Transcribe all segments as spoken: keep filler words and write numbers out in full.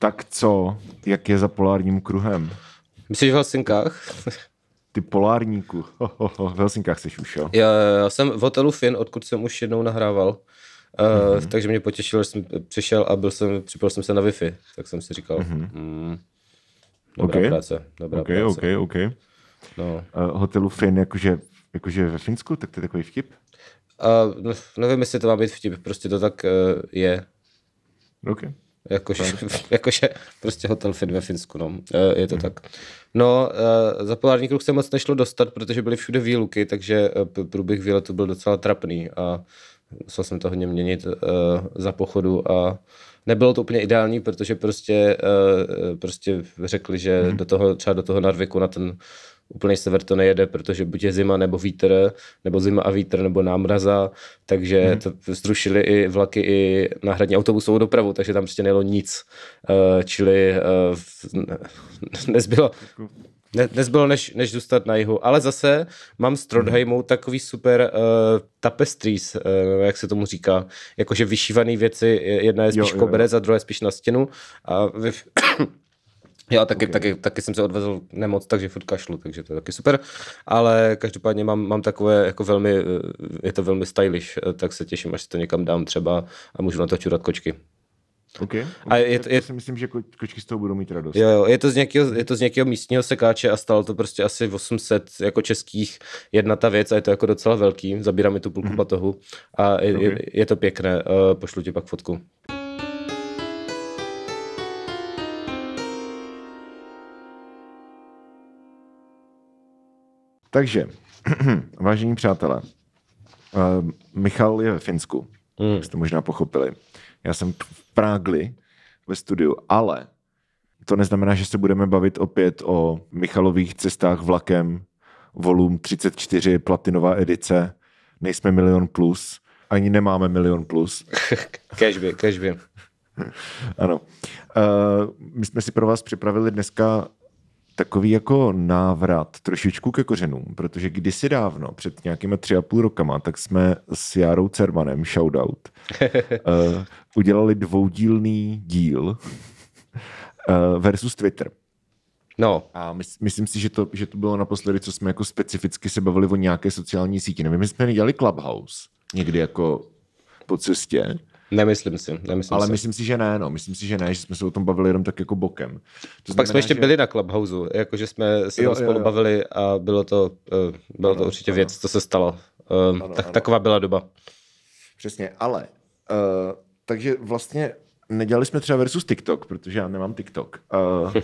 Tak co? Jak je za polárním kruhem? Myslíš v Helsinkách? Ty polárníku. Ho, ho, ho. V Helsinkách jsi už, jo? Já, já jsem v hotelu Finn, odkud jsem už jednou nahrával. Mm-hmm. Uh, takže mě potěšilo, že jsem přišel a byl jsem, připojil jsem se na Wi-Fi. Tak jsem si říkal, mm-hmm. mm, dobrá okay. práce. Dobrá okay, práce. Okay, okay. No. Uh, hotelu Finn, jakože, jakože ve Finsku, tak to je takový vtip? Uh, no, nevím, jestli to má být vtip, prostě to tak uh, je. Okay. Jakože, jakože prostě hotel Finn ve Finsku, no. Je to mm. tak. No, za polární kruh se moc nešlo dostat, protože byly všude výluky, takže průběh výletu byl docela trapný a musel jsem to hodně měnit za pochodu a nebylo to úplně ideální, protože prostě, prostě řekli, že mm. do toho, třeba do toho Narviku na ten úplný sever to nejede, protože buď je zima nebo vítr, nebo zima a vítr, nebo námraza, takže hmm. to zrušili i vlaky, i náhradní autobusovou dopravu, takže tam prostě nejelo nic. Čili nezbylo, nezbylo než, než zůstat na jihu. Ale zase mám z Trondheimu takový super tapestries, jak se tomu říká, jakože vyšívané věci, jedna je spíš jo, jo. koberec a druhá je spíš na stěnu a vy... Já taky, okay. taky, taky jsem se odvezl nemoc, takže furt kašlu, takže to je taky super. Ale každopádně mám, mám takové, jako velmi, je to velmi stylish, tak se těším, až si to někam dám třeba a můžu na to čurat kočky. Okay. A je to, je, to si myslím, že ko, kočky z toho budou mít radost. Jo, je to z nějakého, je to z nějakého místního sekáče a stalo to prostě asi osm set jako českých jedna ta věc a je to jako docela velký, zabírá mi tu půlku batohu a je, okay. je, je to pěkné, pošlu ti pak fotku. Takže, vážení přátelé, uh, Michal je ve Finsku, mm. jak jste možná pochopili. Já jsem v Prágli ve studiu, ale to neznamená, že se budeme bavit opět o Michalových cestách vlakem, volum třicet čtyři, platinová edice, nejsme milion plus, ani nemáme milion plus. Cashby, cashby. Ano. Uh, my jsme si pro vás připravili dneska takový jako návrat trošičku ke kořenům, protože kdysi dávno, před nějakými tři a půl rokama, tak jsme s Járou Cervanem, shoutout, uh, udělali dvoudílný díl uh, versus Twitter. No. A my, myslím si, že to, že to bylo naposledy, co jsme jako specificky se bavili o nějaké sociální síti. Nevím, jestli jsme nedělali Clubhouse někdy jako po cestě. Nemyslím si, nemyslím Ale si. myslím si, že ne, no. Myslím si, že ne, že jsme se o tom bavili jenom tak jako bokem. To Pak znamená, jsme ještě že... byli na Clubhouse, jakože jsme se jo, tam spolu jo, jo. bavili a bylo to, uh, bylo ano, to určitě ano. věc, co se stalo. Uh, ano, tak, ano. Taková byla doba. Přesně, ale uh, takže vlastně nedělali jsme třeba versus TikTok, protože já nemám TikTok, uh,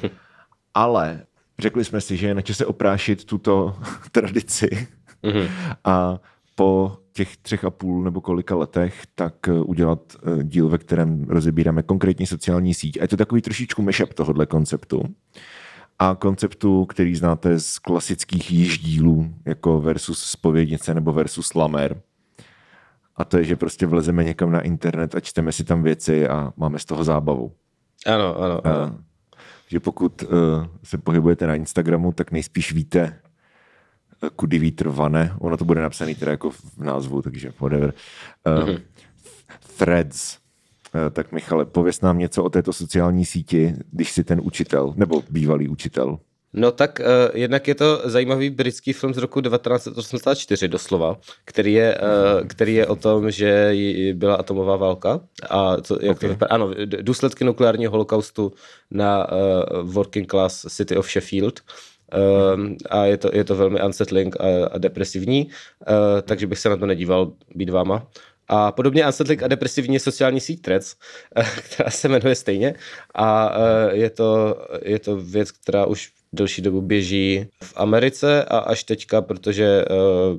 ale řekli jsme si, že je na čase oprášit tuto tradici mm-hmm. a po těch třech a půl nebo kolika letech, tak udělat díl, ve kterém rozebíráme konkrétní sociální síť. A je to takový trošičku mashup tohohle konceptu. A konceptu, který znáte z klasických již dílů, jako versus Spovědnice nebo versus Lamer. A to je, že prostě vlezeme někam na internet a čteme si tam věci a máme z toho zábavu. Ano, ano. ano. A, že pokud uh, se pohybujete na Instagramu, tak nejspíš víte, kudy vítr vane, ono to bude napsané teda jako v názvu, takže whatever. Uh, mm-hmm. Threads. Uh, tak Michale, pověz nám něco o této sociální síti, když jsi ten učitel, nebo bývalý učitel. No tak uh, jednak je to zajímavý britský film z roku devatenáct osmdesát čtyři doslova, který je, uh, který je o tom, že byla atomová válka a co, jak okay. to vypadá, ano, důsledky nukleárního holokaustu na uh, working class city of Sheffield. Uh, a je to, je to velmi unsettling a, a depresivní, uh, takže bych se na to nedíval být váma. A podobně unsettling a depresivní je sociální síť Threads, uh, která se jmenuje stejně a uh, je to, je to věc, která už delší dobu běží v Americe a až teďka, protože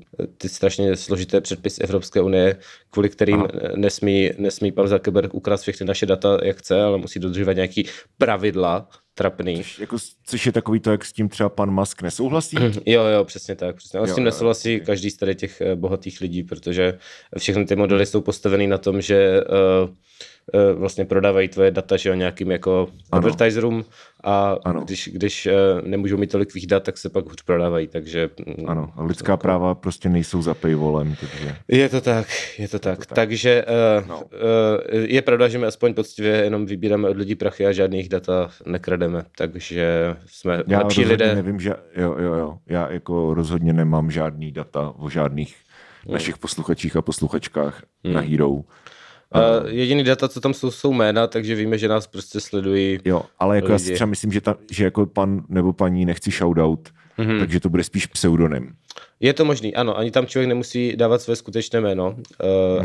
uh, ty strašně složité předpisy Evropské unie, kvůli kterým Aha. nesmí, nesmí pan Zuckerberg ukrást všechny naše data, jak chce, ale musí dodržovat nějaký pravidla trapný. Což, jako, což je takový to, jak s tím třeba pan Musk nesouhlasí? jo, jo, přesně tak. Přesně. On jo, s tím nesouhlasí jo, jo. každý z tady těch bohatých lidí, protože všechny ty modely jsou postavený na tom, že uh, vlastně prodávají tvoje data, že jo, nějakým jako advertiserům a ano. když, když nemůžou mít tolik tvých dat, tak se pak hůř prodávají, takže... Ano, a lidská jako... práva prostě nejsou za paywallem. Takže... Je to tak, je to tak. Je to tak. Takže no. je pravda, že my aspoň poctivě jenom vybíráme od lidí prachy a žádný jejich data nekrademe, takže jsme já lepší lidé. Já nevím, že... Jo, jo, jo. Já jako rozhodně nemám žádný data o žádných hmm. našich posluchačích a posluchačkách hmm. na Hero. Uh, jediný data, co tam jsou, jsou jména, takže víme, že nás prostě sledují. Jo, ale jako lidi. Já si třeba myslím, že, ta, že jako pan nebo paní nechci shoutout, mm-hmm. takže to bude spíš pseudonym. Je to možný, ano, ani tam člověk nemusí dávat své skutečné jméno uh,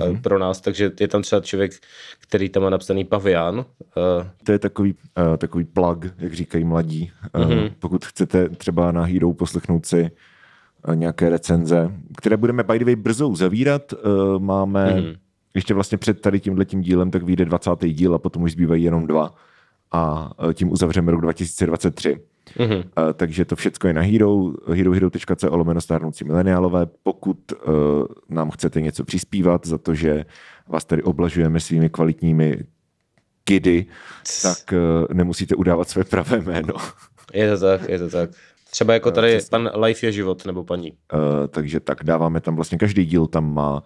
mm-hmm. pro nás, takže je tam třeba člověk, který tam má napsaný Pavian. Uh. To je takový, uh, takový plug, jak říkají mladí. Uh, mm-hmm. Pokud chcete třeba na Hero poslechnout si uh, nějaké recenze, které budeme by the way brzo uzavírat, uh, máme... Mm-hmm. Ještě vlastně před tady tímhletím dílem tak vyjde dvacátý díl a potom už zbývají jenom dva a tím uzavřeme rok dva tisíce dvacet tři. Mm-hmm. A, takže to všecko je na Hero, herohero.co lomeno stárnoucí mileniálové. Pokud uh, nám chcete něco přispívat za to, že vás tady oblažujeme svými kvalitními kidy, tak uh, nemusíte udávat své pravé jméno. Je to tak, je to tak. Třeba jako tady uh, pan Life je život nebo paní. Uh, takže tak dáváme tam vlastně, každý díl tam má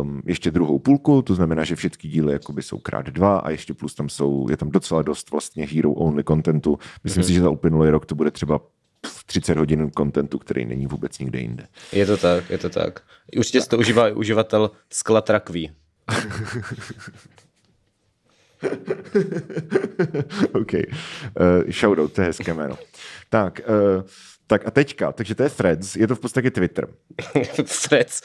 Um, ještě druhou půlku, to znamená, že všechny díly jakoby jsou krát dva a ještě plus tam jsou, je tam docela dost vlastně hero only contentu. Myslím mm-hmm. si, že za uplynulý rok to bude třeba třicet hodin contentu, který není vůbec nikde jinde. Je to tak, je to tak. Určitě tak. Si to užívá uživatel skla trakví. OK. Uh, shoutout, to je hezké jméno. Tak, uh, Tak a teďka, takže to je Threads, je to v podstatě Twitter. Threads,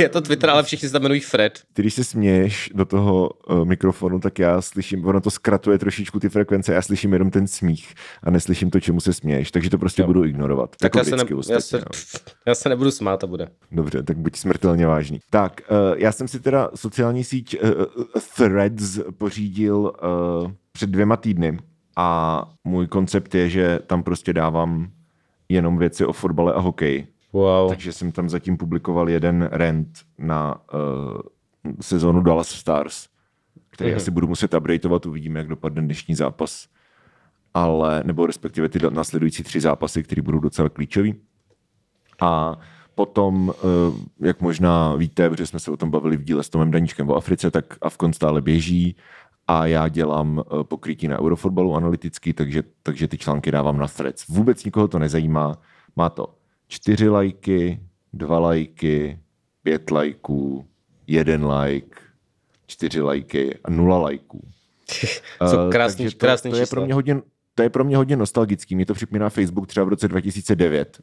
je to Twitter, ale všichni se tam jmenují Fred. Ty, když se směješ do toho uh, mikrofonu, tak já slyším, ono to zkratuje trošičku ty frekvence, já slyším jenom ten smích a neslyším to, čemu se směješ, takže to prostě jo. budu ignorovat. Tak já se, ne, ostatně, já, se, já se nebudu smát a bude. Dobře, tak buď smrtelně vážný. Tak, uh, já jsem si teda sociální síť uh, Threads pořídil uh, před dvěma týdny a můj koncept je, že tam prostě dávám jenom věci o fotbale a hokeji. Wow. Takže jsem tam zatím publikoval jeden rant na uh, sezónu Dallas Stars, který mm-hmm. asi budu muset updateovat, uvidíme, jak dopadne dnešní zápas. Ale, nebo respektive ty následující tři zápasy, které budou docela klíčový. A potom, uh, jak možná víte, protože jsme se o tom bavili v díle s Tomem Daníčkem o Africe, tak Afcon stále běží a já dělám pokrytí na eurofotbalu analytický, takže, takže ty články dávám na Threads. Vůbec nikoho to nezajímá. Má to čtyři lajky, dva lajky, pět lajků, jeden lajk, čtyři lajky a nula lajků. Co krásný, uh, to, krásný to je pro mě hodně, to je pro mě hodně nostalgický. Mě to připomíná Facebook třeba v roce dva tisíce devět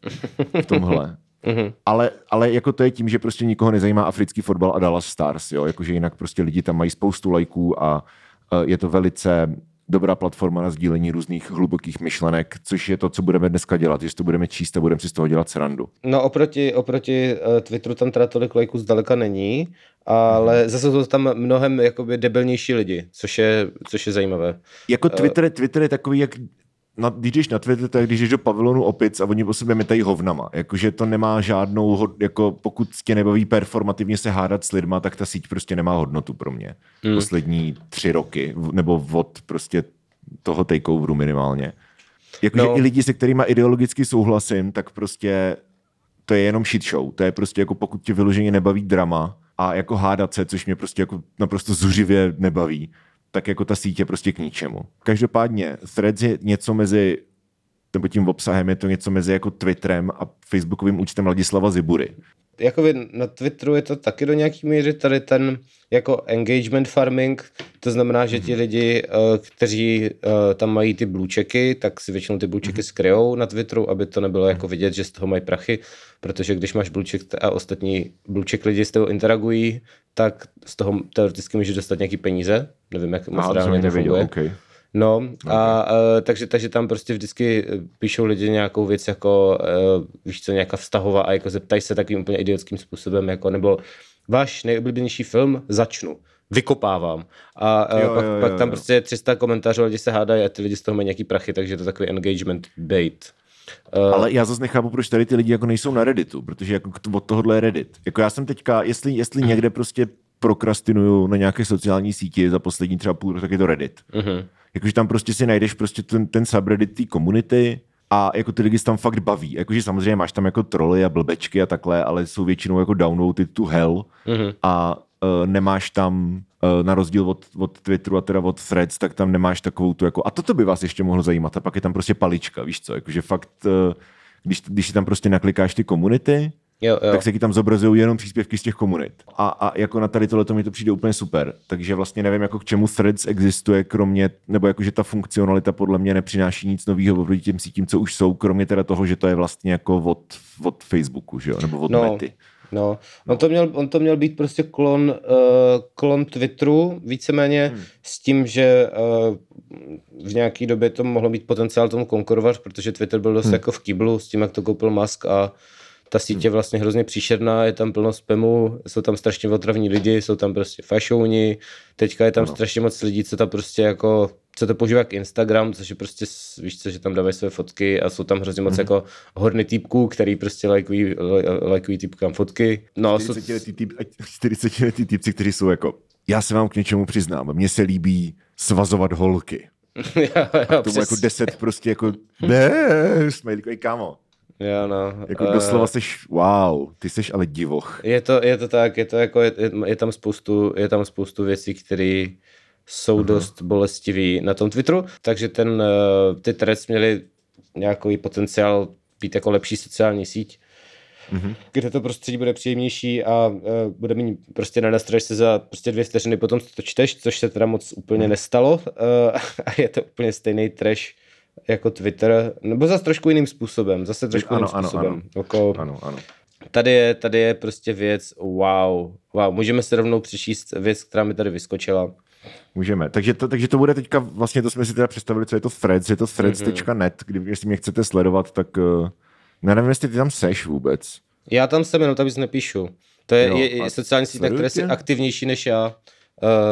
v tomhle. Mm-hmm. Ale, ale jako to je tím, že prostě nikoho nezajímá africký fotbal a Dallas Stars. Jo? Jakože jinak prostě lidi tam mají spoustu lajků a je to velice dobrá platforma na sdílení různých hlubokých myšlenek, což je to, co budeme dneska dělat, jestli to budeme číst a budeme si z toho dělat srandu. No oproti, oproti Twitteru tam teda tolik lajků zdaleka není, ale mm. zase jsou tam mnohem jakoby debilnější lidi, což je, což je zajímavé. Jako Twitter, Twitter je takový, jak na, když jdeš na Twitter, tak když jdeš do pavilonu opic a oni po sobě metají hovnama. Jakože to nemá žádnou, jako pokud tě nebaví performativně se hádat s lidma, tak ta síť prostě nemá hodnotu pro mě. Mm. Poslední tři roky, nebo od prostě toho takeoveru minimálně. Jakože no. i lidi, se kterýma ideologicky souhlasím, tak prostě to je jenom shit show. To je prostě jako pokud tě vyloženě nebaví drama a jako hádat se, což mě prostě jako naprosto zuřivě nebaví, tak jako ta sítě prostě k ničemu. Každopádně Threads je něco mezi, nebo tím obsahem je to něco mezi jako Twitterem a Facebookovým účtem Ladislava Zibury. Jakoby na Twitteru je to taky do nějaký míry tady ten jako engagement farming, to znamená, že ti lidi, kteří tam mají ty blůčeky, tak si většinou ty blůčeky skryjou na Twitteru, aby to nebylo jako vidět, že z toho mají prachy, protože když máš blůček a ostatní blůček lidi s tebou interagují, tak z toho teoreticky můžeš dostat nějaký peníze, nevím, jak moc reálně to funguje. Okay. No, a, a takže, takže tam prostě vždycky píšou lidi nějakou věc jako, víš co, nějaká vztahová a jako zeptají se takovým úplně idiotským způsobem, jako nebo váš nejoblíbenější film začnu, vykopávám. A jo, pak, jo, jo, pak tam jo. prostě je tři sta komentářů, lidi se hádají a ty lidi z toho mají nějaký prachy, takže to je takový engagement bait. Ale já zase nechápu, proč tady ty lidi jako nejsou na Redditu, protože jako od tohohle je Reddit. Jako já jsem teďka, jestli, jestli někde prostě prokrastinuju na nějaké sociální síti za poslední třeba půl roku, tak je to Reddit. Uh-huh. Jakože tam prostě si najdeš prostě ten, ten subreddit té komunity a jako ty lidi tam fakt baví. Jakože samozřejmě máš tam jako troly a blbečky a takhle, ale jsou většinou jako downloaded to hell uh-huh. a uh, nemáš tam uh, na rozdíl od, od Twitteru a teda od Threads, tak tam nemáš takovou tu jako a toto by vás ještě mohlo zajímat a pak je tam prostě palička, víš co, jakože fakt uh, když, když si tam prostě naklikáš ty komunity, jo, jo. tak se ti tam zobrazují jenom příspěvky z těch komunit. A, a jako na tady tohleto mi to přijde úplně super. Takže vlastně nevím, jako k čemu Threads existuje, kromě, nebo jakože ta funkcionalita podle mě nepřináší nic nového oproti těm sítím, co už jsou, kromě teda toho, že to je vlastně jako od, od Facebooku, že jo, nebo od no, Mety. No, on to měl, on to měl být prostě klon, uh, klon Twitteru, víceméně hmm. s tím, že uh, v nějaké době to mohlo být potenciál tomu konkurovat, protože Twitter byl dost hmm. jako v kýblu s tím, jak to koupil Musk a ta síť je vlastně hrozně příšerná, je tam plno spamu, jsou tam strašně otravní lidi, jsou tam prostě fašouni, teďka je tam no. strašně moc lidí, co tam prostě jako, co to používá k Instagram, což je prostě, víš co, že tam dávají své fotky a jsou tam hrozně moc mm-hmm. jako horny týpků, který prostě lajkují, lajkují týpkám fotky. No, čtyřicetiletí týpci, kteří jsou jako, já se vám k něčemu přiznám, mně se líbí svazovat holky. já, já, a tomu jako deset prostě jako, ne, jsme jeli kámo. Jo, no. Jako doslova seš, wow, ty seš ale divoch. Je to, je to tak, je to jako, je, je tam spoustu, je tam spoustu věcí, které jsou uh-huh. dost bolestivý na tom Twitteru, takže ten, ty Threads měli nějaký potenciál být jako lepší sociální síť, uh-huh. kde to prostředí bude příjemnější a uh, bude mít prostě nenastraš se za prostě dvě vteřiny potom to čteš, což se teda moc úplně uh-huh. nestalo uh, a je to úplně stejný trash jako Twitter, nebo zase trošku jiným způsobem, zase trošku ano, jiným ano, způsobem. Ano. Jako, ano, ano. Tady je, tady je prostě věc, wow, wow, můžeme se rovnou přičíst věc, která mi tady vyskočila. Můžeme, takže to, takže to bude teďka, vlastně to jsme si teda představili, co je to Threads, je to threads tečka net, mm-hmm. jestli mě chcete sledovat, tak já nevím, jestli ty tam seš vůbec. Já tam jsem, jenom tam víc nepíšu. To je, jo, je sociální síť, která je aktivnější než já.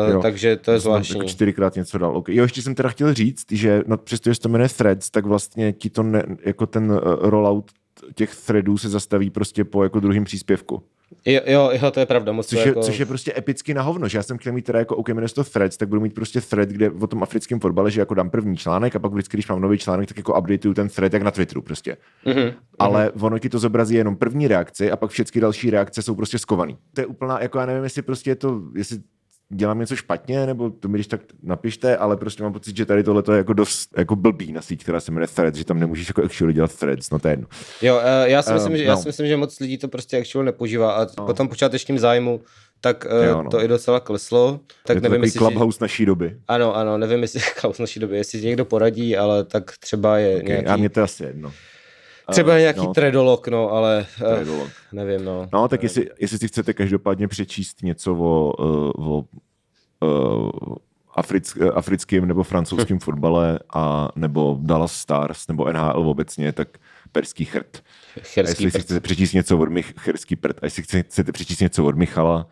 Uh, jo, takže to je zvláštní. Jako čtyřikrát něco dal. Okay. Jo, ještě jsem teda chtěl říct, že no, přesto, že se to jmenuje Threads, tak vlastně ti to ne, jako ten uh, rollout těch threadů se zastaví prostě po jako druhém příspěvku. Jo, jo, jo, to je pravda. Moc což, je, jako... což je prostě epicky na hovno, že já jsem chtěl mít teda jako OK, jmenuje se to Threads, tak budu mít prostě thread, kde o tom africkém fotbale, že jako dám první článek a pak vždycky, když mám nový článek, tak jako updateuju ten thread jak na Twitteru prostě. Mm-hmm. Ale mm-hmm. ono ti to zobrazí jenom první reakci a pak všechny další reakce jsou prostě skovaný. To je úplná, jako já nevím, jestli prostě je to, jestli dělám něco špatně, nebo to mi když tak napište, ale prostě mám pocit, že tady tohle je jako dost jako blbý na síť, která se jmenuje Threads, že tam nemůžeš jako actually dělat threads, no to je jedno. Jo, já si, myslím, uh, že, no. já si myslím, že moc lidí to prostě actually nepoužívá a no. potom počátečním zájmu, tak jo, no. to i docela kleslo. Tak je to nevím, takový Clubhouse si... naší doby. Ano, ano, nevím, jestli Clubhouse naší doby, jestli někdo poradí, ale tak třeba je okay, nějaký... A mě to asi jedno. Třeba nějaký no, tredolog, no, ale tredolog. nevím, no. No, tak jestli, jestli si chcete každopádně přečíst něco o, o, o africk, africkým nebo francouzským fotbale a nebo Dallas Stars nebo N H L obecně, tak Perský chrt. Cherský a jestli si chcete přečíst něco od Mich- Cherský prd. A jestli chcete přečíst něco od Michala,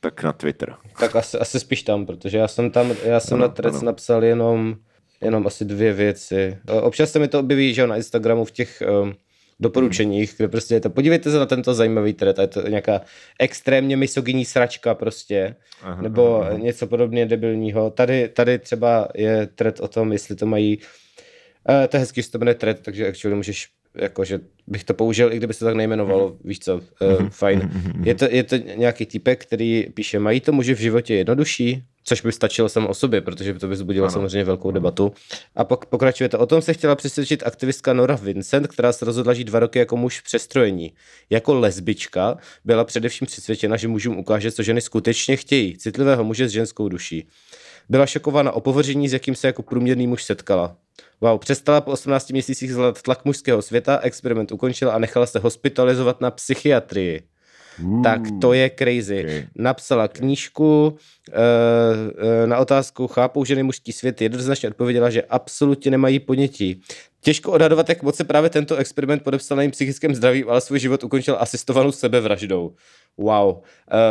tak na Twitter. Tak asi, asi spíš tam, protože já jsem tam, já jsem ano, na Threads napsal jenom... Jenom asi dvě věci. Občas se mi to objeví, že jo, na Instagramu v těch um, doporučeních, kde prostě je to, podívejte se na tento zajímavý thread, a je to nějaká extrémně misogynní sračka prostě, aha, nebo aha. něco podobně debilního. Tady, tady třeba je thread o tom, jestli to mají, uh, to je hezký, že to jmenuje thread, takže actually můžeš, jakože bych to použil, i kdyby se tak nejmenovalo, víš co, uh, fajn. Je to, je to nějaký týpek, který píše, mají to muži v životě jednodušší? Což by stačilo samo o sobě, protože by to by vzbudilo ano. samozřejmě velkou debatu. A pak pokračujete. O tom se chtěla přesvědčit aktivistka Nora Vincent, která se rozhodla žít dva roky jako muž v přestrojení. Jako lesbička byla především přesvědčena, že mužům ukáže, co ženy skutečně chtějí. Citlivého muže s ženskou duší. Byla šokována opovržením, s jakým se jako průměrný muž setkala. Wow, přestala po osmnácti měsících zvládat tlak mužského světa, experiment ukončila a nechala se hospitalizovat na psychiatrii. Tak to je crazy. Okay. Napsala knížku na otázku chápou ženy mužský svět, jednoznačně odpověděla, že absolutně nemají ponětí. Těžko odhadovat, jak moc se právě tento experiment podepsal na jejím psychickém zdraví, ale svůj život ukončil asistovanou sebevraždou. Wow.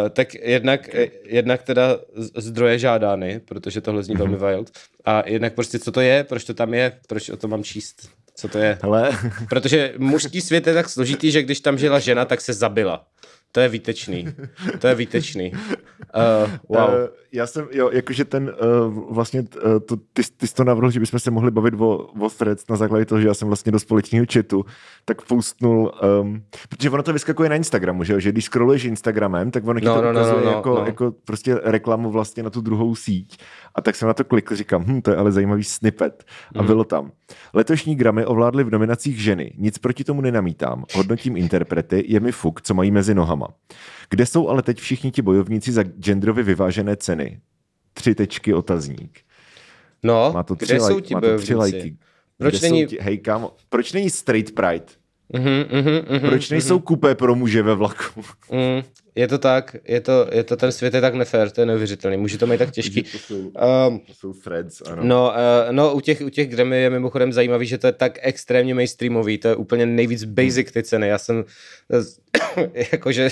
Tak jednak, okay. jednak teda zdroje žádány, protože tohle zní velmi wild. A jednak prostě co to je, proč to tam je, proč o to mám číst, co to je. Hele. Protože mužský svět je tak složitý, že když tam žila žena, tak se zabila. To je výtečný. To je výtečný. Uh, wow. Uh, já jsem, jo, jakože ten, uh, vlastně, uh, to, ty, ty jsi to navrhl, že bychom se mohli bavit o, o Threads na základě toho, že já jsem vlastně do společného chatu tak postnul, um, protože ono to vyskakuje na Instagramu, že, že když scrolluješ Instagramem, tak ono ti no, to no, ukazuje no, no, jako, no. jako prostě reklamu vlastně na tu druhou síť. A tak jsem na to klikl, říkám, hm, to je ale zajímavý snippet. A mm. bylo tam. Letošní Grammy ovládly v nominacích ženy. Nic proti tomu nenamítám. Hodnotím interprety, je mi fuk, co mají mezi nohama. Kde jsou ale teď všichni ti bojovníci za genderově vyvážené ceny? Tři tečky otazník. No, má to tři kde laj- jsou ti má bojovníci? Tři lajky. Proč není... Ti... Hej, kámo, proč není straight pride? Mm-hmm, mm-hmm, mm-hmm, proč nejsou mm-hmm. kupé pro muže ve vlaku? Mm, je to tak, je to, je to ten svět je tak nefér, to je neuvěřitelný, může to mít tak těžký. To jsou, um, to jsou Threads, ano. No, uh, no u těch, u těch Grammy je mimochodem zajímavý, že to je tak extrémně mainstreamový, to je úplně nejvíc basic ty ceny, já jsem jakože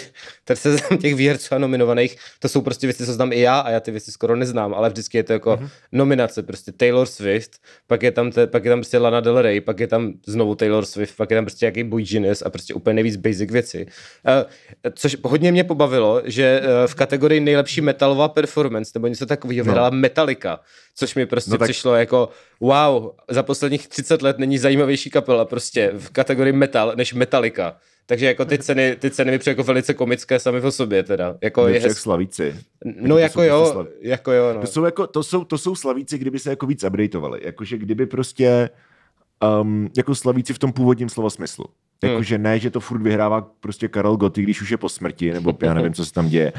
se znám těch výherců a nominovaných, to jsou prostě věci, co znám i já a já ty věci skoro neznám, ale vždycky je to jako mm-hmm. nominace, prostě Taylor Swift, pak je tam, te, pak je tam prostě Lana Del Rey, pak je tam znovu Taylor Swift, pak je tam prostě jaký Boy Genius a prostě úplně nejvíc basic věci. Uh, což hodně mě pobavilo, že uh, v kategorii nejlepší metalová performance nebo něco takového vyhrála no. Metallica, což mi prostě no tak... přišlo jako wow, za posledních třicet let není zajímavější kapela prostě v kategorii metal než Metallica. Takže jako ty ceny, ty ceny mi přijde jako velice komické sami o sobě teda. Jako je hezký. Slavíci. No jako jo, slav... jako jo, no. To jsou jako to jsou to jsou slavíci, kdyby se jako víc updateovali, jakože kdyby prostě um, jako slavíci v tom původním slova smyslu. Jakože hmm. ne, že to furt vyhrává prostě Karel Gotti, když už je po smrti, nebo já nevím, co se tam děje.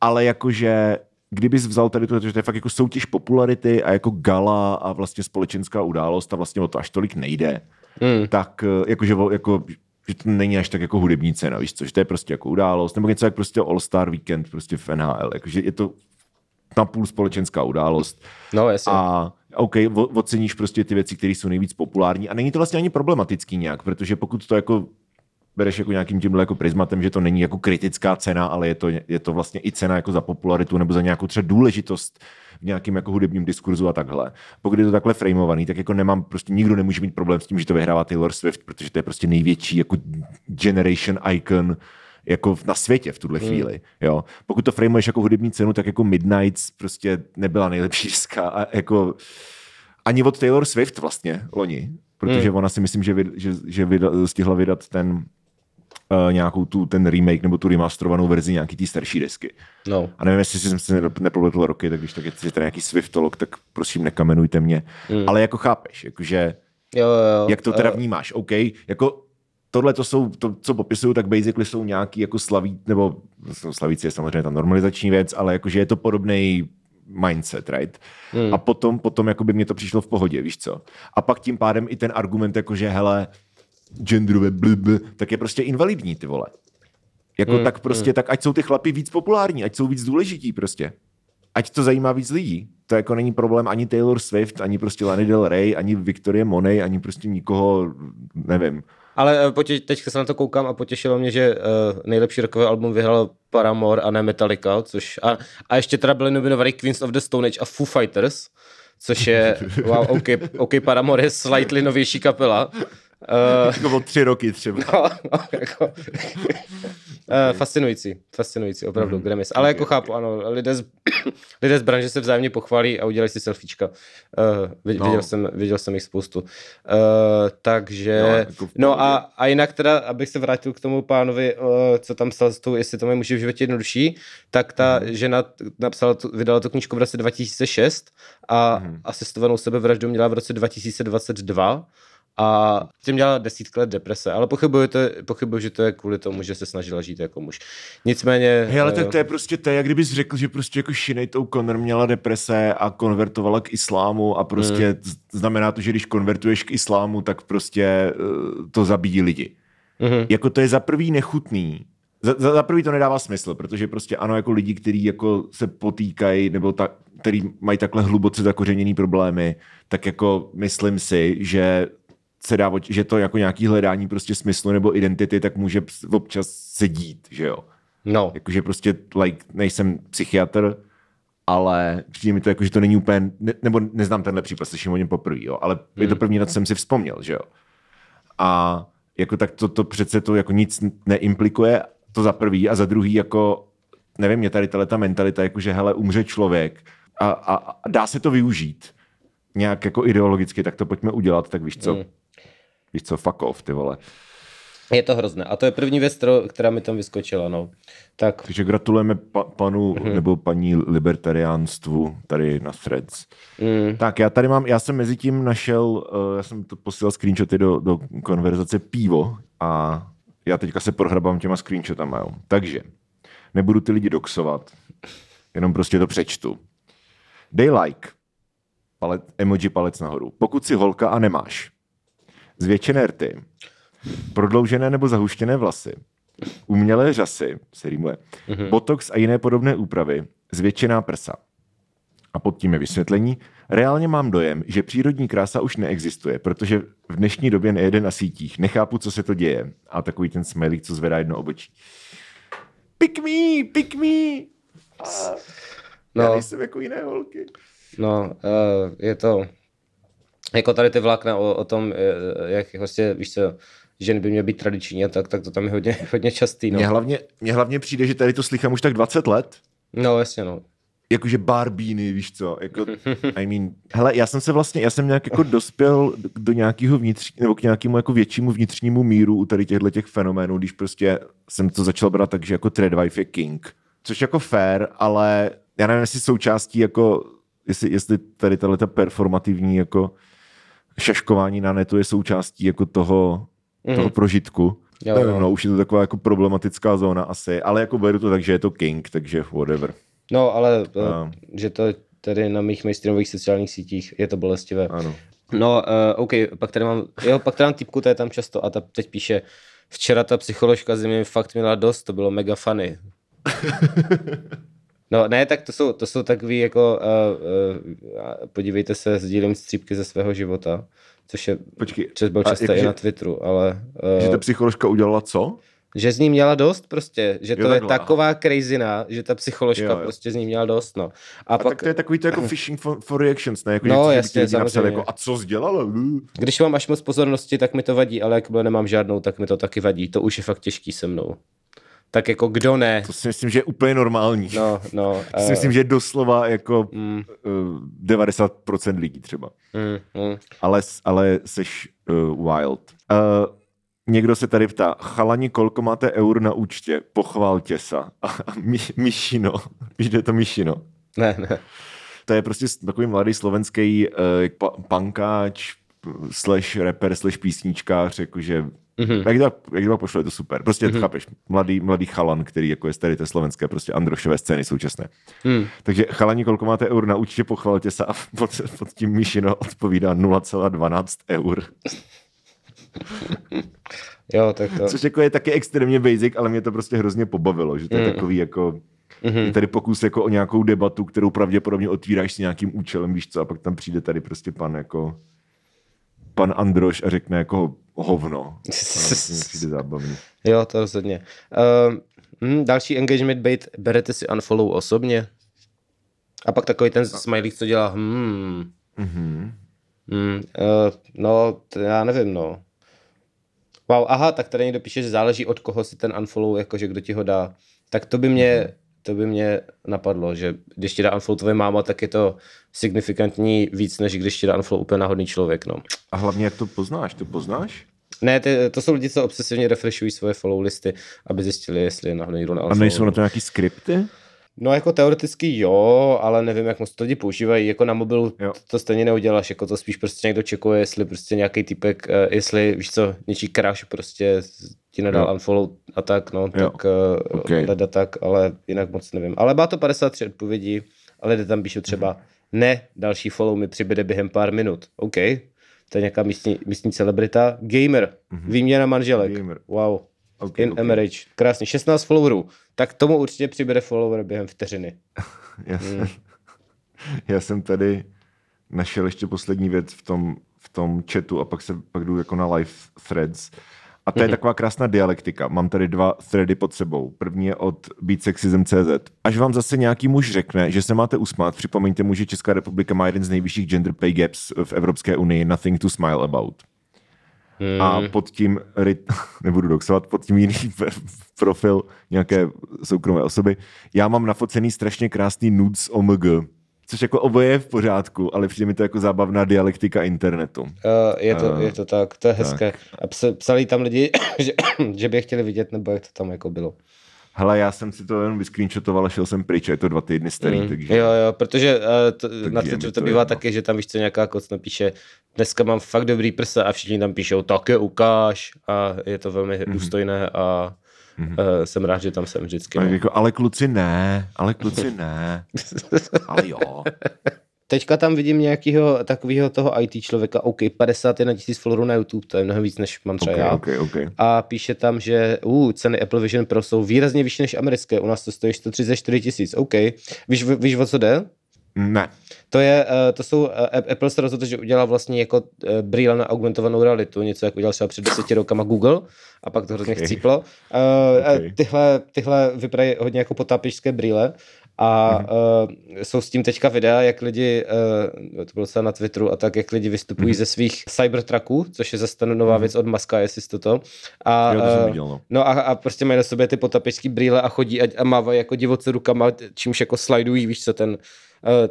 Ale jakože kdybys vzal tady to, že to je fakt jako soutěž popularity a jako gala a vlastně společenská událost a vlastně o to až tolik nejde. Hmm. Tak jakože jako že to není až tak jako hudební cena, víš co, že to je prostě jako událost, nebo něco jak prostě All Star Weekend prostě v N H L, jakože je to napůl společenská událost. No, jasně. A OK, oceníš prostě ty věci, které jsou nejvíc populární a není to vlastně ani problematický nějak, protože pokud to jako bereš jako nějakým tímhle jako prismatem, že to není jako kritická cena, ale je to, je to vlastně i cena jako za popularitu nebo za nějakou třeba důležitost v nějakým jako hudebním diskurzu a takhle. Pokud je to takhle frameovaný, tak jako nemám, prostě nikdo nemůže mít problém s tím, že to vyhrává Taylor Swift, protože to je prostě největší jako generation icon jako na světě v tuhle hmm. chvíli, jo. Pokud to frameuješ jako hudební cenu, tak jako Midnights prostě nebyla nejlepší deska a jako ani od Taylor Swift vlastně loni, protože hmm. ona si myslím, že, vy, že, že vyda, stihla vydat ten Uh, nějakou tu, ten remake nebo tu remasterovanou verzi nějaký té starší desky. No. A nevím, jestli jsem se nepopletl roky, tak když tak je tady nějaký Swiftolog, tak prosím nekamenujte mě. Mm. Ale jako chápeš, jakože jo, jo, jak to teda uh. vnímáš, OK, jako tohle to jsou, to, co popisuju, tak basically jsou nějaký jako slaví, nebo slavíci je samozřejmě ta normalizační věc, ale jakože je to podobnej mindset, right? Mm. A potom, potom jakoby mě to přišlo v pohodě, víš co? A pak tím pádem i ten argument, jakože hele, genderové blb, tak je prostě invalidní, ty vole. Jako mm, tak prostě, mm. tak ať jsou ty chlapi víc populární, ať jsou víc důležití prostě. Ať to zajímá víc lidí. To jako není problém ani Taylor Swift, ani prostě Lana Del Rey, ani Victoria Monet, ani prostě nikoho, nevím. Ale potě- teďka se na to koukám a potěšilo mě, že uh, nejlepší rockové album vyhrál Paramore a ne Metallica, což a, a ještě teda byly nominovaný Queens of the Stone Age a Foo Fighters, což je, wow, OK, okay Paramore je slightly novější kapela, Uh, jako bylo tři roky třeba. No, no, jako, uh, fascinující, fascinující, opravdu, mm-hmm. Grammys. Ale jako chápu, ano, lidé z, lidé z branže se vzájemně pochválí a udělají si selfiečka. Uh, viděl, no. jsem, viděl jsem jich spoustu. Uh, takže, no, jako no a, a jinak teda, abych se vrátil k tomu pánovi, uh, co tam psal s tou, jestli to mají muži v životě jednodušší, tak ta mm-hmm. žena napsala, vydala tu knížku v roce dva tisíce šest a mm-hmm. asistovanou sebevraždu měla v roce dva tisíce dvacet dva. A tím dělala desítky let deprese, ale pochybuju, to, pochybuju, že to je kvůli tomu, že se snažila žít jako muž. Nicméně... Hej, ale tak to je prostě to, jak kdybys řekl, že prostě jako Sinead O'Connor měla deprese a konvertovala k islámu a prostě hmm. znamená to, že když konvertuješ k islámu, tak prostě to zabíjí lidi. Hmm. Jako to je za prvý nechutný. Za, za, za prvý to nedává smysl, protože prostě ano, jako lidi, kteří jako se potýkají nebo tak, který mají takhle hluboce zakořeněný problémy, tak jako myslím si, že se dá, že to jako nějaký hledání prostě smyslu nebo identity, tak může občas se dít, že jo. No. Jakože prostě, like, nejsem psychiatr, ale přijde mi to jako, že to není úplně, ne, nebo neznám tenhle případ, slyším o něm poprvé, jo, ale hmm. je to první, na co jsem si vzpomněl, že jo. A jako tak to, to přece to jako nic neimplikuje to za prvý a za druhý jako, nevím, mě tady ta mentalita, jakože hele, umře člověk a, a, a dá se to využít nějak jako ideologicky, tak to pojďme udělat, tak víš co, mm. víš co, fuck off, ty vole. Je to hrozné. A to je první věc, která mi tam vyskočila, no. Tak. Takže gratulujeme pa, panu mm-hmm. nebo paní libertariánstvu tady na Threads. Mm. Tak já tady mám, já jsem mezi tím našel, já jsem to posílal screenshoty do, do konverzace pivo a já teďka se prohrabám těma screenshotama, jo. Takže nebudu ty lidi doxovat, jenom prostě to přečtu. Dej like, palec, emoji palec nahoru, pokud si holka a nemáš. Zvětšené rty, prodloužené nebo zahuštěné vlasy, umělé řasy, se rýmuje, mm-hmm. botox a jiné podobné úpravy, zvětšená prsa. A pod tím je vysvětlení. Reálně mám dojem, že přírodní krása už neexistuje, protože v dnešní době nejede na sítích. Nechápu, co se to děje. A takový ten smajlík, co zvedá jedno obočí. Pick me, pick me. No. Já nejsem jako jiné holky. No, uh, je to... Jako tady ty vlákna o, o tom, jak vlastně, víš co, ženy by měly být tradiční a tak, tak to tam je hodně, hodně častý. No. Mně hlavně, mně hlavně přijde, že tady to slychám už tak dvacet let. No, jasně, no. Jakože barbíny, víš co, jako, I mean, hele, já jsem se vlastně, já jsem nějak jako dospěl do nějakého vnitřního, nebo k nějakému jako většímu vnitřnímu míru u tady těchto těch fenoménů, když prostě jsem to začal brát tak, že jako Threadwife je king, což jako fair, ale já nevím, jestli součástí jako, jestli, jestli tady tato performativní jako šaškování na netu je součástí jako toho, mm. toho prožitku. Jo, nevím, jo. No, už je to taková jako problematická zóna asi, ale jako beru to tak, že je to king, takže whatever. No, ale a... že to tady na mých mainstreamových sociálních sítích je to bolestivé. Ano. No, uh, OK, pak tady mám, jo, pak tady mám typku, ta je tam často a ta teď píše, včera ta psycholožka ze mě fakt měla dost, to bylo mega funny. No, ne, tak to jsou, to jsou takový jako, uh, uh, podívejte se, sdílím střípky ze svého života, což je Počkej, byl často i na Twitteru, ale... Uh, že ta psycholožka udělala co? Že z ní měla dost prostě, že jo, to takhle. Je taková crazyna, že ta psycholožka jo, jo. prostě z ní měla dost, no. A, a pak... tak to je takový to jako phishing for, for reactions, ne? Jako, no, jasně, samozřejmě. Jako, a co sdělala? Když mám až moc pozornosti, tak mi to vadí, ale jakmile nemám žádnou, tak mi to taky vadí. To už je fakt těžký se mnou. Tak jako kdo ne? To si myslím, že je úplně normální. No, no. To si uh... myslím, že je doslova jako mm. devadesát procent lidí třeba. Mm, mm. Ale, ale seš uh, wild. Uh, někdo se tady ptá, chalani, kolko máte eur na účtě? Pochvalte se. A my, myšino. Víš, kde je to myšino? Ne, ne. To je prostě takový mladý slovenský uh, pankáč slash rapper slash písničkář, jakože mm-hmm. Jak to, jak to pošlo, je to super. Prostě, mm-hmm. chápeš, mladý, mladý chalan, který jako je z tady té slovenské prostě androšové scény současné. Mm. Takže chalani, koliko máte eur na účtě, pochvalte se a pod, pod tím Míšino odpovídá nula celá dvanáct eur. Jo, tak to. Což jako je taky extrémně basic, ale mě to prostě hrozně pobavilo, že to je mm. takový jako... Mm-hmm. Je tady pokus jako o nějakou debatu, kterou pravděpodobně otvíráš s nějakým účelem, víš co, a pak tam přijde tady prostě pan jako... pan Androš a řekne jako hovno. Zábavný. Jo, to rozhodně. Uh, další engagement bait, berete si unfollow osobně? A pak takový ten smajlík, co dělá hmm. Mm-hmm. Mm, uh, no, t- já nevím, no. Wow, aha, tak tady někdo píše, že záleží od koho si ten unfollow, jakože kdo ti ho dá. Tak to by mě, mm-hmm. to by mě napadlo, že když ti dá unfollow tvoje máma, tak je to signifikantní víc, než když ti dá unfollow úplně náhodný člověk, no. A hlavně, jak to poznáš? To poznáš? Ne, ty, to jsou lidi, co obsesivně refreshují svoje follow listy, aby zjistili, jestli je náhodou někdo na unfollow. A nejsou na to nějaký skripty? No, jako teoreticky jo, ale nevím, jak moc to lidi používají. Jako na mobilu jo. to stejně neuděláš, jako to spíš prostě někdo čekuje, jestli prostě nějaký typek, jestli, víš co, něčí crush prostě ti nedal jo. unfollow a tak, no, jo. tak okay. data tak, ale jinak moc nevím. Ale má to padesát tři odpovědí, ale jde tam píšu třeba mm-hmm. ne, další follow mi přibude během pár minut. OK, to je nějaká místní, místní celebrita. Gamer, mm-hmm. výměna manželek. Gamer. Wow. Okay, in okay. Emerich. Krásně, šestnáct followerů. Tak tomu určitě přibude follower během vteřiny. Já, mm. jsem, já jsem tady našel ještě poslední věc v tom, v tom chatu a pak se pak jdu jako na live threads. A to mm-hmm. je taková krásná dialektika. Mám tady dva thready pod sebou. První je od beatsexism tečka cz. Až vám zase nějaký muž řekne, že se máte usmát, připomeňte mu, že Česká republika má jeden z nejvyšších gender pay gaps v Evropské unii. Nothing to smile about. Hmm. A pod tím, nebudu doxovat, pod tím jiný profil nějaké soukromé osoby. Já mám nafocený strašně krásný nudes O M G, což jako oboje je v pořádku, ale přijde mi to jako zábavná dialektika internetu. Uh, je, to, uh, je to tak, to je hezké. A psali tam lidi, že, že by je chtěli vidět, nebo jak to tam jako bylo. Hele, já jsem si to jenom vyscreenshotoval a šel jsem pryč, je to dva týdny starý, mm. takže... Jo, jo, protože uh, to, takže na Twitteru to bývá taky, že tam víš co, nějaká koc napíše, dneska mám fakt dobrý prsa a všichni tam píšou, tak je ukáž, a je to velmi mm-hmm. důstojné a mm-hmm. uh, jsem rád, že tam jsem vždycky. Tak jako, ale kluci ne, ale kluci ne, ale jo. Teďka tam vidím nějakého takového toho I T člověka, OK, padesát jedna tisíc followerů na YouTube, to je mnohem víc, než mám třeba okay, já. Okay, okay. A píše tam, že uh, ceny Apple Vision Pro jsou výrazně vyšší než americké, u nás to stojí sto třicet čtyři tisíc, OK. Víš, víš, o co jde? Ne. To je, to jsou, Apple se rozhodl, že udělal vlastně jako brýle na augmentovanou realitu, něco jak udělal třeba před deseti rokama Google a pak to hrozně okay. chcíplo. Okay. Tyhle, tyhle vypadají hodně jako potápěčské brýle. A uh, jsou s tím teďka videa, jak lidi, uh, to bylo se na Twitteru, a tak, jak lidi vystupují mm-hmm. ze svých Cybertrucků, což je zase nová mm-hmm. věc od Muska, jestli jste to. A, jo, to jsem viděl, no. No a, a prostě mají na sobě ty potapičský brýle a chodí a, a mávají jako divoce rukama, čímž jako slajdují, víš co, ten, uh,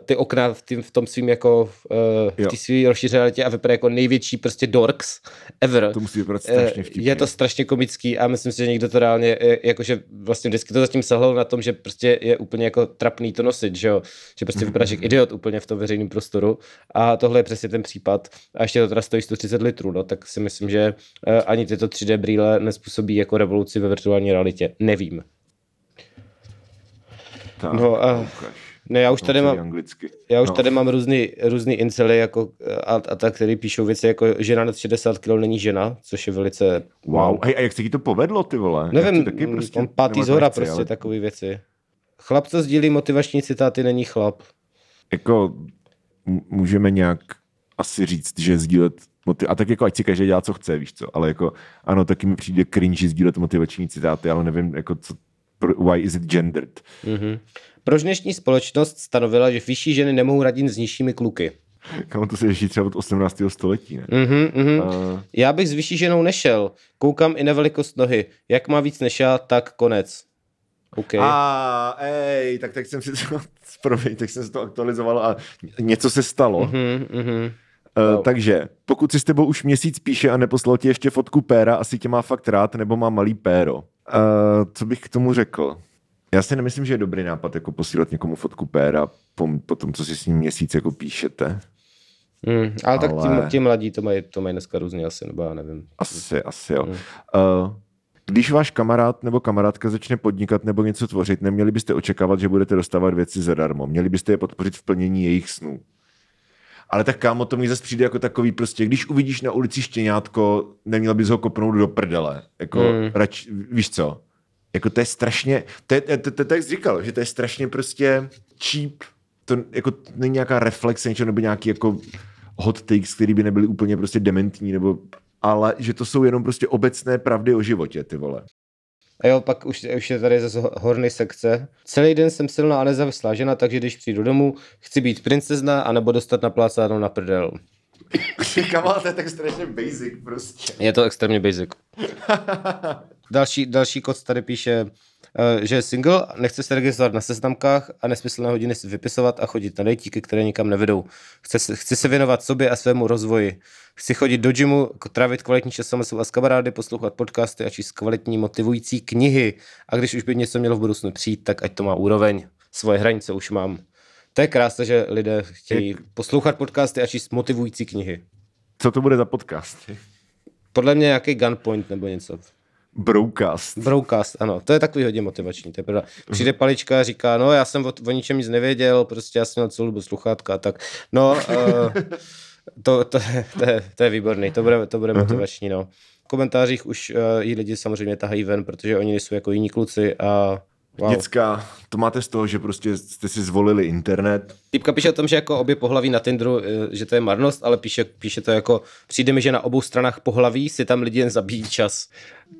ty okna v, tým, v tom svým jako, uh, v té svý rozšířené realitě a vypadá jako největší prostě dorks ever. To musí vypadat strašně vtipně. Je to strašně komický a myslím si, že někdo to reálně, jakože vlastně vždycky to zatím sehlal na tom, že prostě je úplně jako trapný to nosit, že jo, že prostě vypadáš jak idiot úplně v tom veřejném prostoru a tohle je přesně ten případ a ještě to teda stojí sto třicet litrů, no, tak si myslím, že ani tyto tři dé brýle nespůsobí jako revoluci ve virtuální realitě, nevím. Tak, no a... Ne, já už tady mám, anglicky. Já už no. tady mám různý, různý incely jako a, a tak, který píšou věci jako žena nad šedesát kilogramů není žena, což je velice... Wow, hej, a jak se ti to povedlo, ty vole? Nevím, taky prostě, on pátý zhora prostě ale... takové věci. Chlap, co sdílí motivační citáty, není chlap. Jako můžeme nějak asi říct, že sdílet motiv... A tak jako ať si každý dělá, co chce, víš co, ale jako ano, taky mi přijde cringe sdílet motivační citáty, ale nevím, jako co... Why is it gendered? Mm-hmm. Proč dnešní společnost stanovila, že vyšší ženy nemohou radit s nižšími kluky? Kam to se řeší třeba od osmnáctého století, ne? Mm-hmm, mm-hmm. A... Já bych s vyšší ženou nešel. Koukám i na velikost nohy. Jak má víc než já, tak konec. Okay. A ej, tak, tak jsem si to zprvej, tak jsem si to aktualizoval a něco se stalo. Mm-hmm, mm-hmm. Uh, wow. Takže, pokud si s tebou už měsíc píše a neposlal ti ještě fotku péra, asi tě má fakt rád, nebo má malý péro. Uh, co bych k tomu řekl? Já si nemyslím, že je dobrý nápad jako posílat někomu fotku péra po, po tom, co si s ním měsíc jako píšete. Mm, ale, ale tak tím, tím mladí to mají, to mají dneska různě asi, nebo já nevím. Asi, asi jo. Mm. Uh, když váš kamarád nebo kamarádka začne podnikat nebo něco tvořit, neměli byste očekávat, že budete dostávat věci zadarmo. Měli byste je podpořit v plnění jejich snů. Ale tak kámo, to mi zase přijde jako takový prostě, když uvidíš na ulici štěňátko, neměl bys ho kopnout do prdele. Jako, mm. rač, víš co? Jako to je strašně, to je, to, to, to jak jsi říkal, že to je strašně prostě cheap, to jako to není nějaká reflexe nebo nějaký jako hot takes, který by nebyly úplně prostě dementní, nebo, ale že to jsou jenom prostě obecné pravdy o životě, ty vole. A jo, pak už, už je tady zase horní sekce. Celý den jsem silná a nezávislá žena, takže když přijdu domů, chci být princezna anebo dostat naplácáno na prdel. Kamal, to je tak strašně basic prostě. Je to extrémně basic. Další, další koc tady píše, že je single, nechce se registrovat na seznamkách a nesmyslné hodiny si vypisovat a chodit na dejtíky, které nikam nevedou. Chce se, chci se věnovat sobě a svému rozvoji. Chci chodit do gymu, trávit kvalitní čas sama sebou a s kamarády, poslouchat podcasty a číst kvalitní motivující knihy. A když už by něco mělo v budoucnu přijít, tak ať to má úroveň. Svoje hranice už mám. To je krásné, že lidé chtějí poslouchat podcasty a číst motivující knihy. Co to bude za podcasty? Podle mě nějaký Gunpoint nebo něco. Broadcast. Broadcast, ano. To je takový hodně motivační. To je pravda. Přijde Palička a říká, no já jsem o, o ničem nic nevěděl, prostě já jsem měl celou dobu sluchátka a tak. No, uh, to, to, je, to, je, to je výborný, to bude, to bude uh-huh. motivační, no. V komentářích už uh, jí lidi samozřejmě tahají ven, protože oni nejsou jako jiní kluci a wow. Děcka, to máte z toho, že prostě jste si zvolili internet. Týpka píše o tom, že jako obě pohlaví na Tinderu, že to je marnost, ale píše, píše to jako přijde mi, že na obou stranách pohlaví si tam lidi jen zabíjí čas.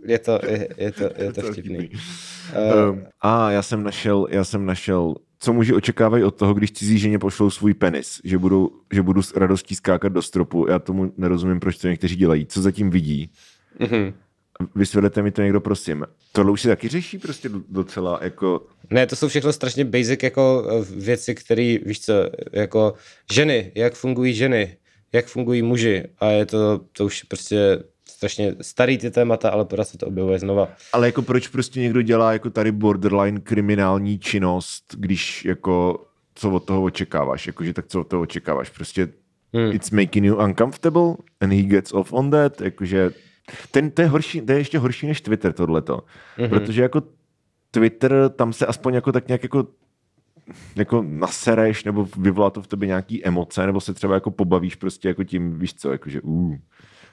Je to, je, je to, je to vtipný. Uh, um, a já jsem našel, já jsem našel co muži očekávají od toho, když cizí ženě pošlou svůj penis, že budou, že budou s radostí skákat do stropu. Já tomu nerozumím, proč to někteří dělají, co zatím vidí. Mm-hmm. Vysvětlete mi to někdo, prosím. Tohle už se taky řeší prostě docela jako... Ne, to jsou všechno strašně basic jako věci, které, víš co, jako ženy, jak fungují ženy, jak fungují muži a je to, to už prostě strašně starý ty témata, ale pořád se to objevuje znova. Ale jako proč prostě někdo dělá jako tady borderline kriminální činnost, když jako co od toho očekáváš, jakože tak co od toho očekáváš, prostě hmm. it's making you uncomfortable and he gets off on that, jakože ten, to, je horší, to je ještě horší než Twitter tohleto, mm-hmm. protože jako Twitter, tam se aspoň jako tak nějak jako, jako nasereš nebo vyvolá to v tobě nějaký emoce nebo se třeba jako pobavíš prostě jako tím, víš co, jakože uh,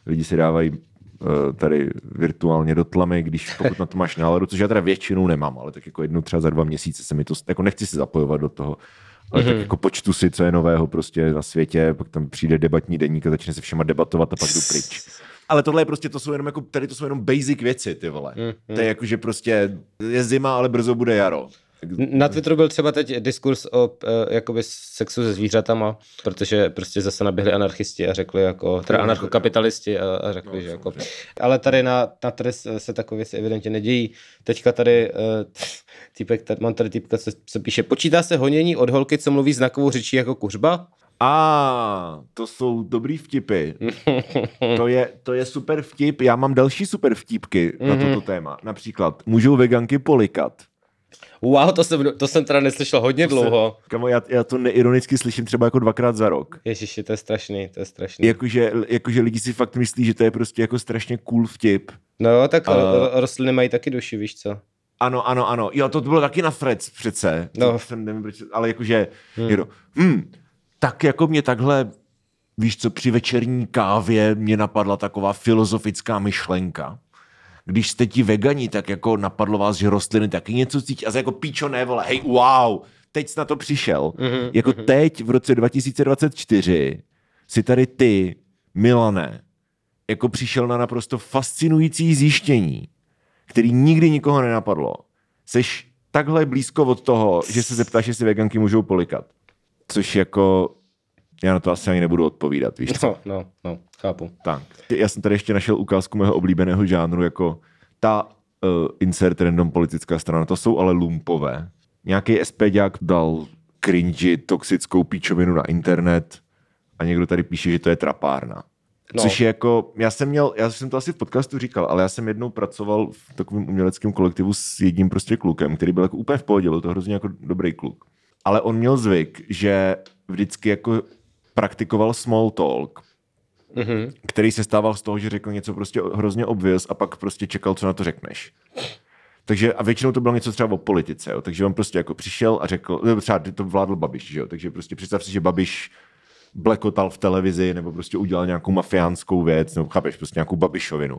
lidi se dávají uh, tady virtuálně do tlamy, když pokud na to máš náladu, což já teda většinou nemám, ale tak jako jednou třeba za dva měsíce se mi to, jako nechci se zapojovat do toho, ale mm-hmm. tak jako počtu si, co je nového prostě na světě, pak tam přijde debatní deník a začne se všema debatovat a pak jdu pryč. Ale tohle je prostě, to jsou jenom jako, tady to jsou jenom basic věci, ty vole. Mm, mm. To je jako, že prostě je zima, ale brzo bude jaro. Na Twitteru byl třeba teď diskurs o e, jakoby sexu se zvířatama, protože prostě zase naběhli anarchisti a řekli jako, teda anarchokapitalisti a, a řekli, no, že samozřejmě. Jako. Ale tady na, na tady se takové věci evidentně nedějí. Teďka tady, týpek, tady mám tady týpka, co se píše, počítá se honění od holky, co mluví znakovou řečí jako kuřba? A ah, to jsou dobrý vtipy. To je, to je super vtip. Já mám další super vtipky mm-hmm. na toto téma. Například, můžou veganky polikat? Wow, to jsem, to jsem teda neslyšel hodně to dlouho. Jsem, kamo, já, já to neironicky slyším třeba jako dvakrát za rok. Ježiši, to je strašný, to je strašný. Jakože, jakože lidi si fakt myslí, že to je prostě jako strašně cool vtip. No, tak a... rostliny mají taky duši, víš co? Ano, ano, ano. Jo, to bylo taky na Threads přece. No. Jsem, nevím, proč, ale jakože, hmm. Jero, hmm. tak jako mě takhle, víš co, při večerní kávě mě napadla taková filozofická myšlenka. Když jste ti vegani, tak jako napadlo vás, že rostliny taky něco cítí a jako píčo ne, vole, hej, wow, teď jsi na to přišel. Mm-hmm, jako mm-hmm. teď v roce dva tisíce dvacet čtyři si tady ty, Milane, jako přišel na naprosto fascinující zjištění, který nikdy nikoho nenapadlo. Seš takhle blízko od toho, že se zeptáš, jestli veganky můžou polikat. Což jako, já na to asi ani nebudu odpovídat, víš co? No, no, no, chápu. Tak, já jsem tady ještě našel ukázku mého oblíbeného žánru, jako ta uh, insert random politická strana, to jsou ale lumpové. Nějaký SPďák dal cringy, toxickou píčovinu na internet a někdo tady píše, že to je trapárna. No. Což je jako, já jsem měl, já jsem to asi v podcastu říkal, ale já jsem jednou pracoval v takovém uměleckém kolektivu s jedním prostě klukem, který byl jako úplně v pohodě, byl to hrozně jako dobrý kluk. Ale on měl zvyk, že vždycky jako praktikoval small talk, mm-hmm. který se stával z toho, že řekl něco prostě hrozně obvious a pak prostě čekal, co na to řekneš. Takže a většinou to bylo něco třeba o politice, jo, takže on prostě jako přišel a řekl, třeba to vládl Babiš, že jo, takže prostě představ si, že Babiš blekotal v televizi nebo prostě udělal nějakou mafiánskou věc, nebo chápeš, prostě nějakou Babišovinu.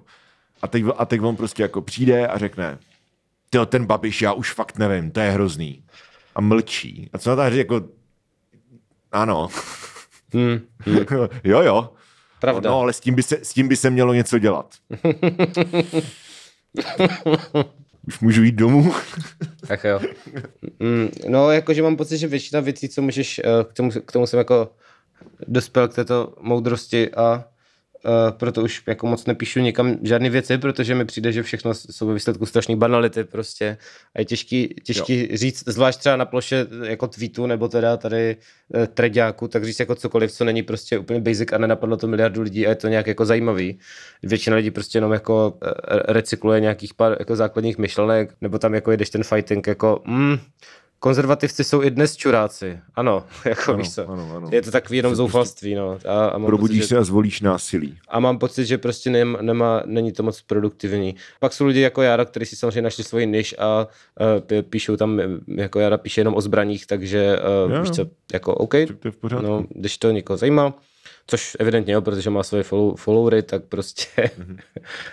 A teď, a teď on prostě jako přijde a řekne, tyjo, ten Babiš, já už fakt nevím, to je hrozný. A mlčí. A co na to říct, jako ano. Hmm. Hmm. jo, jo. Pravda. No, ale s tím by se, s tím by se mělo něco dělat. Už můžu jít domů? Tak jo. Mm, no, jakože mám pocit, že většina věcí, co můžeš, k tomu, k tomu jsem jako dospěl k této moudrosti a Uh, proto už jako moc nepíšu nikam žádné věci, protože mi přijde, že všechno jsou ve výsledku strašný banality prostě a je těžký, těžký říct, zvlášť třeba na ploše jako tweetu nebo teda tady uh, treďáku, tak říct jako cokoliv, co není prostě úplně basic a nenapadlo to miliardu lidí a je to nějak jako zajímavý. Většina lidí prostě jenom jako uh, recykluje nějakých pár jako základních myšlenek nebo tam jako jedeš ten fighting jako mm, konzervativci jsou i dnes čuráci. Ano, jako ano, víš co. Ano, ano. Je to takový jenom zoufalství. No. A, a probudíš pocit, se a zvolíš násilí. A mám pocit, že prostě ne, nemá, není to moc produktivní. Pak jsou lidi jako Jára, kteří si samozřejmě našli svoji niž a uh, píšou tam, jako Jára píše jenom o zbraních, takže uh, yeah. víš co, jako OK, to je v pořádku. No, když to někoho zajímá, což evidentně jo, protože má svoje follow, followery, tak prostě mm-hmm.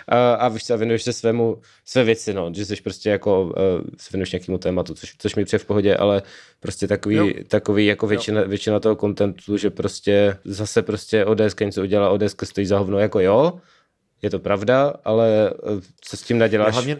a, a víš co, věnuješ se svému, své věci, no, že jsi prostě jako uh, se věnuješ nějakému tématu, což, což mi přijde v pohodě, ale prostě takový, jo. takový jako většina, většina toho kontentu, že prostě zase prostě ODSka něco udělá, ODSka stojí za hovno, jako jo, je to pravda, ale co s tím naděláš? No, hlavně,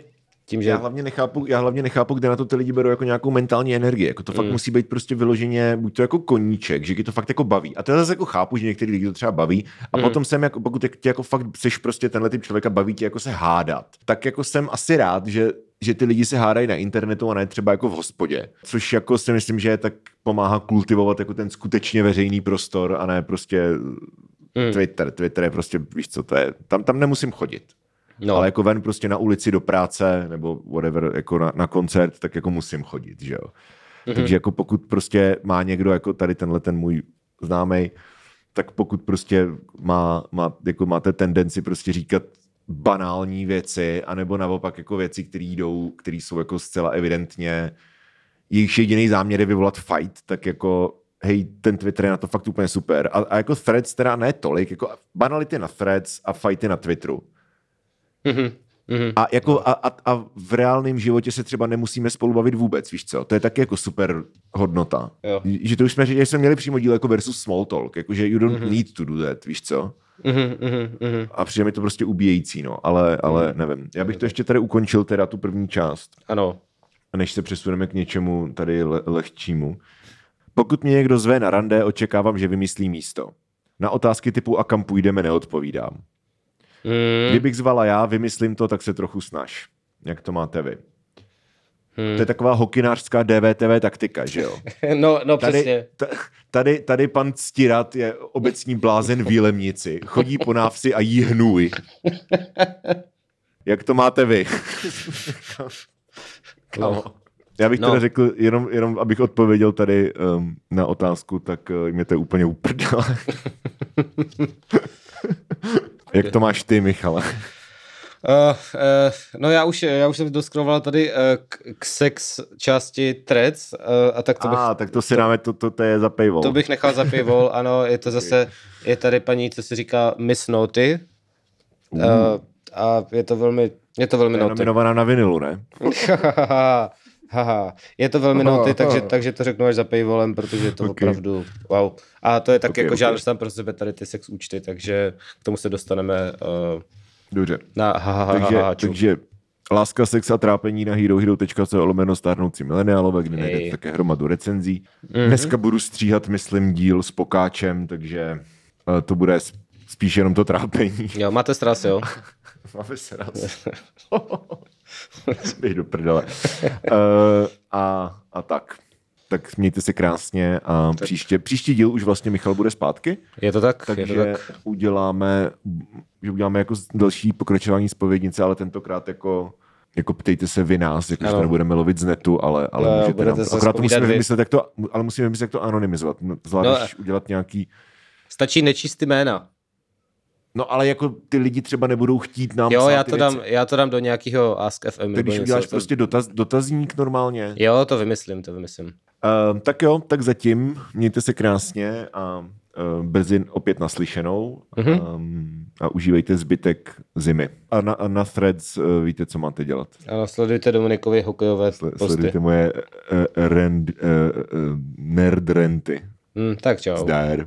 Tím, že... já, hlavně nechápu, já hlavně nechápu, kde na to ty lidi berou jako nějakou mentální energii. Jako to fakt mm. musí být prostě vyloženě, buď to jako koníček, že tě to fakt jako baví. A to já zase jako chápu, že některý lidi to třeba baví. A mm. potom jsem, jako, pokud tě jako fakt seš prostě tenhle typ člověka, baví tě jako se hádat. Tak jako jsem asi rád, že, že ty lidi se hádají na internetu a ne třeba jako v hospodě. Což jako si myslím, že tak pomáhá kultivovat jako ten skutečně veřejný prostor a ne prostě mm. Twitter. Twitter je prostě, víš co, to je, tam, tam nemusím chodit. No. Ale jako ven prostě na ulici do práce nebo whatever, jako na, na koncert, tak jako musím chodit, že jo. Mm-hmm. Takže jako pokud prostě má někdo, jako tady tenhle ten můj známej, tak pokud prostě má, má jako máte tendenci prostě říkat banální věci, anebo naopak jako věci, které jdou, které jsou jako zcela evidentně, jejich jediný záměr je vyvolat fight, tak jako hej, ten Twitter je na to fakt úplně super. A, a jako Threads teda ne tolik, jako banality na Threads a fighty na Twitteru. Mm-hmm. Mm-hmm. A, jako, a, a, a v reálném životě se třeba nemusíme spolu bavit vůbec, víš co? To je taky jako super hodnota. Jo. Že to už jsme, že jsme měli přímo díl jako versus small talk, jakože you don't mm-hmm. need to do that, víš co? Mm-hmm. Mm-hmm. A přijde mi to prostě ubíjející, no, ale, ale mm-hmm. nevím. Já bych to ještě tady ukončil, teda tu první část. Ano. Než se přesuneme k něčemu tady le- lehčímu. Pokud mě někdo zve na rande, očekávám, že vymyslí místo. Na otázky typu a kam půjdeme, neodpovídám. Hmm. Kdybych zvala já, vymyslím to, tak se trochu snaž. Jak to máte vy? Hmm. To je taková hokynářská D V T V taktika, že jo? No, no tady, přesně. T- tady, tady pan Ctirat je obecní blázen v Jílemnici. Chodí po návsi a jí hnůj. Jak to máte vy? Kamo. Já bych no. teda řekl, jenom, jenom abych odpověděl tady um, na otázku, tak uh, mě to je úplně uprdele. Jak to máš ty, Michale? Uh, uh, no já už, já už jsem doskroval tady uh, k, k sex části Threads uh, a tak to ah, bych... A tak to si dáme, to, to, to je za paywall. To bych nechal za paywall, ano, je to zase, je tady paní, co se říká Miss Naughty uh, uh. a je to velmi, je to velmi naughty. Je nominovaná na vinilu, ne? Haha, je to velmi naughty, takže, takže to řeknu až za paywallem, protože je to okay. Opravdu wow. A to je tak okay, jako okay. Žádný tam pro sebe tady ty sex účty, takže k tomu se dostaneme uh, dobře. Na hahaha. Takže, ha, ha, takže láska, sex a trápení na hero hero tečka co lomeno starnoucí mileniálové, kde hey. Najde také hromadu recenzí. Mm-hmm. Dneska budu stříhat, myslím, díl s Pokáčem, takže uh, to bude spíš jenom to trápení. Jo, máte stres, jo? Máme stres. Bej do prdele. uh, a, a tak. Tak mějte se krásně a tak. příště, příští díl už vlastně Michal bude zpátky. Je to tak? Takže je to tak. uděláme, že uděláme jako další pokračování zpovědnice, ale tentokrát jako, jako ptejte se vy nás, jakože to nebudeme lovit z netu, ale, ale no, můžete nám to. Akorát musíme vymyslet, jak to, ale musíme vymyslet, jak to anonymizovat. Zvlášť no, udělat nějaký... Stačí nečíst jména. No ale jako ty lidi třeba nebudou chtít nám jo, já to dám, já to dám do nějakého Ask F M. Tak když uděláš prostě dotaz, dotazník normálně. Jo, to vymyslím, to vymyslím. Uh, tak jo, tak zatím mějte se krásně a uh, brzy opět naslyšenou mm-hmm. um, a užívejte zbytek zimy. A na, a na Threads uh, víte, co máte dělat. Ano, sledujte Dominikovi hokejové Sle, posty. Sledujte moje uh, rend, uh, uh, nerd renty. Mm, tak čau. Zdar.